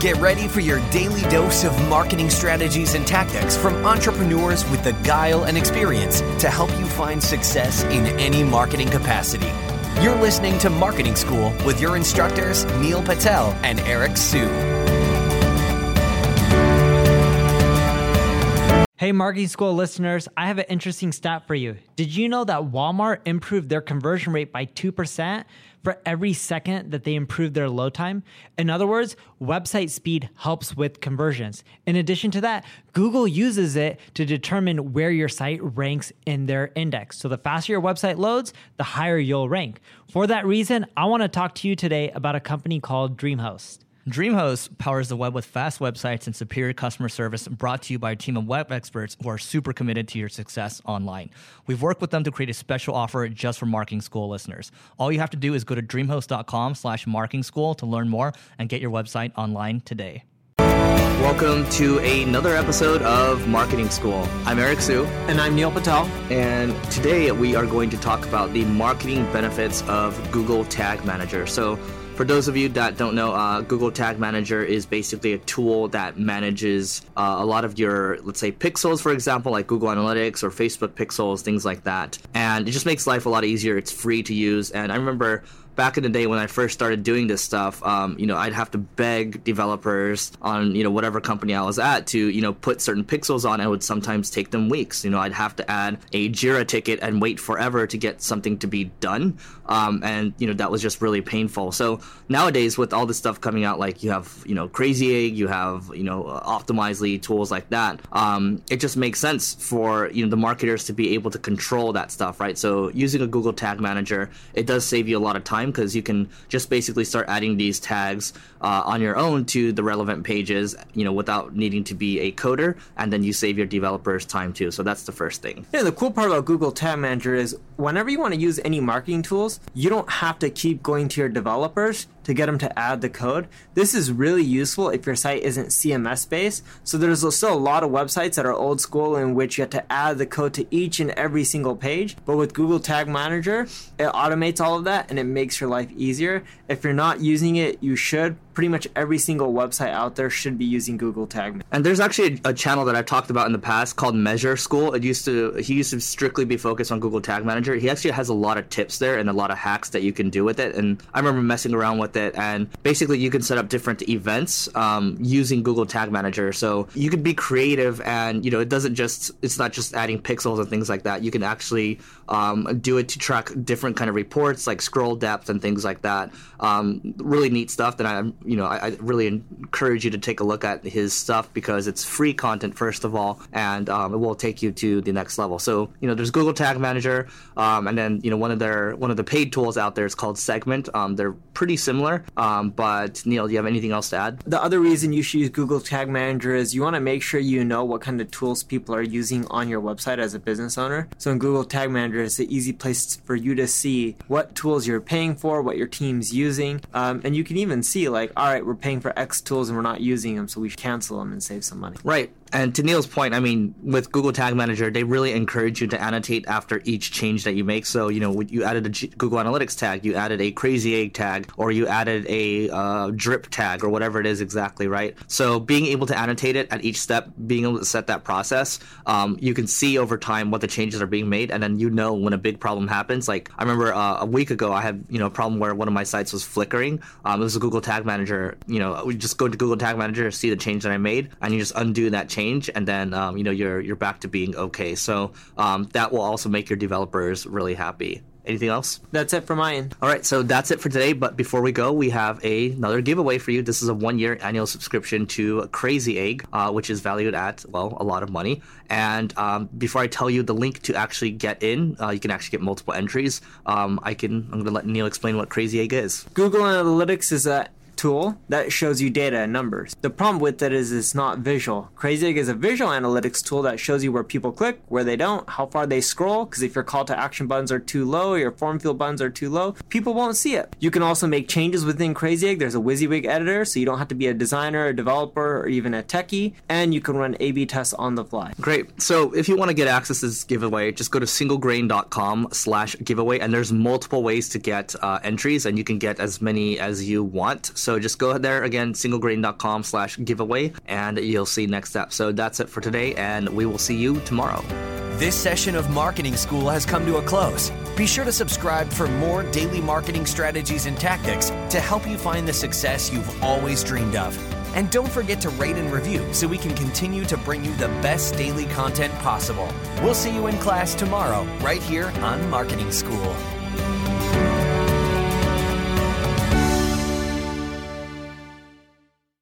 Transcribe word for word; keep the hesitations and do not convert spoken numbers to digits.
Get ready for your daily dose of marketing strategies and tactics from entrepreneurs with the guile and experience to help you find success in any marketing capacity. You're listening to Marketing School with your instructors, Neil Patel and Eric Siu. Hey, Marketing School listeners, I have an interesting stat for you. Did you know that Walmart improved their conversion rate by two percent for every second that they improved their load time? In other words, website speed helps with conversions. In addition to that, Google uses it to determine where your site ranks in their index. So the faster your website loads, the higher you'll rank. For that reason, I want to talk to you today about a company called DreamHost. DreamHost powers the web with fast websites and superior customer service, brought to you by a team of web experts who are super committed to your success online. We've worked with them to create a special offer just for Marketing School listeners. All you have to do is go to dreamhost.com slash marketing school to learn more and get your website online today. Welcome to another episode of Marketing School. I'm Eric Siu. And I'm Neil Patel. And today we are going to talk about the marketing benefits of Google Tag Manager. So, for those of you that don't know, uh, Google Tag Manager is basically a tool that manages uh, a lot of your, let's say, pixels, for example, like Google Analytics or Facebook pixels, things like that. And it just makes life a lot easier. It's free to use. And I remember back in the day when I first started doing this stuff, um, you know, I'd have to beg developers on, you know, whatever company I was at to, you know, put certain pixels on. It would sometimes take them weeks. You know, I'd have to add a Jira ticket and wait forever to get something to be done. Um, and, you know, that was just really painful. So nowadays with all this stuff coming out, like you have, you know, Crazy Egg, you have, you know, Optimizely, tools like that. Um, it just makes sense for, you know, the marketers to be able to control that stuff, right? So using a Google Tag Manager, it does save you a lot of time, because you can just basically start adding these tags uh, on your own to the relevant pages, you know, without needing to be a coder, and then you save your developers time too. So that's the first thing. Yeah, the cool part about Google Tag Manager is whenever you want to use any marketing tools, you don't have to keep going to your developers to get them to add the code. This is really useful if your site isn't C M S-based. So there's still a lot of websites that are old school in which you have to add the code to each and every single page. But with Google Tag Manager, it automates all of that and it makes your life easier. If you're not using it, you should. Pretty much every single website out there should be using Google Tag Manager. And there's actually a, a channel that I've talked about in the past called Measure School. It used to he used to strictly be focused on Google Tag Manager. He actually has a lot of tips there and a lot of hacks that you can do with it. And I remember messing around with it. And basically, you can set up different events um, using Google Tag Manager. So you can be creative, and you know it doesn't just it's not just adding pixels and things like that. You can actually um, do it to track different kind of reports, like scroll depth and things like that. Um, really neat stuff that I'm. You know, I, I really encourage you to take a look at his stuff, because it's free content, first of all, and um, it will take you to the next level. So, you know, there's Google Tag Manager, um, and then, you know, one of their one of the paid tools out there is called Segment. Um, they're pretty similar, um, but Neil, do you have anything else to add? The other reason you should use Google Tag Manager is you want to make sure you know what kind of tools people are using on your website as a business owner. So in Google Tag Manager, it's an easy place for you to see what tools you're paying for, what your team's using, um, and you can even see, like, all right, we're paying for X tools and we're not using them, so we should cancel them and save some money. Right. And to Neil's point, I mean, with Google Tag Manager, they really encourage you to annotate after each change that you make. So, you know, you added a G- Google Analytics tag, you added a Crazy Egg tag, or you added a uh, drip tag, or whatever it is exactly, right? So being able to annotate it at each step, being able to set that process, um, you can see over time what the changes are being made, and then you know when a big problem happens. Like, I remember uh, a week ago, I had, you know, a problem where one of my sites was flickering. Um, it was a Google Tag Manager. You know, we just go to Google Tag Manager, see the change that I made, and you just undo that change. change and then um, you know you're you're back to being okay. So um, that will also make your developers really happy. Anything else? That's it for mine. All right, so that's it for today. But before we go, we have a, another giveaway for you. This is a one-year annual subscription to Crazy Egg, uh, which is valued at, well, a lot of money. And um, before I tell you the link to actually get in, uh, you can actually get multiple entries. Um, I can, I'm going to let Neil explain what Crazy Egg is. Google Analytics is a tool that shows you data and numbers. The problem with it is it's not visual. Crazy Egg is a visual analytics tool that shows you where people click, where they don't, how far they scroll, because if your call to action buttons are too low, your form field buttons are too low, people won't see it. You can also make changes within Crazy Egg. There's a WYSIWYG editor, so you don't have to be a designer, a developer, or even a techie, and you can run A B tests on the fly. Great. So if you want to get access to this giveaway, just go to singlegrain.com slash giveaway, and there's multiple ways to get uh, entries, and you can get as many as you want. So So just go there again, singlegrain dot com slash giveaway, and you'll see next step. So that's it for today, and we will see you tomorrow. This session of Marketing School has come to a close. Be sure to subscribe for more daily marketing strategies and tactics to help you find the success you've always dreamed of. And don't forget to rate and review so we can continue to bring you the best daily content possible. We'll see you in class tomorrow, right here on Marketing School.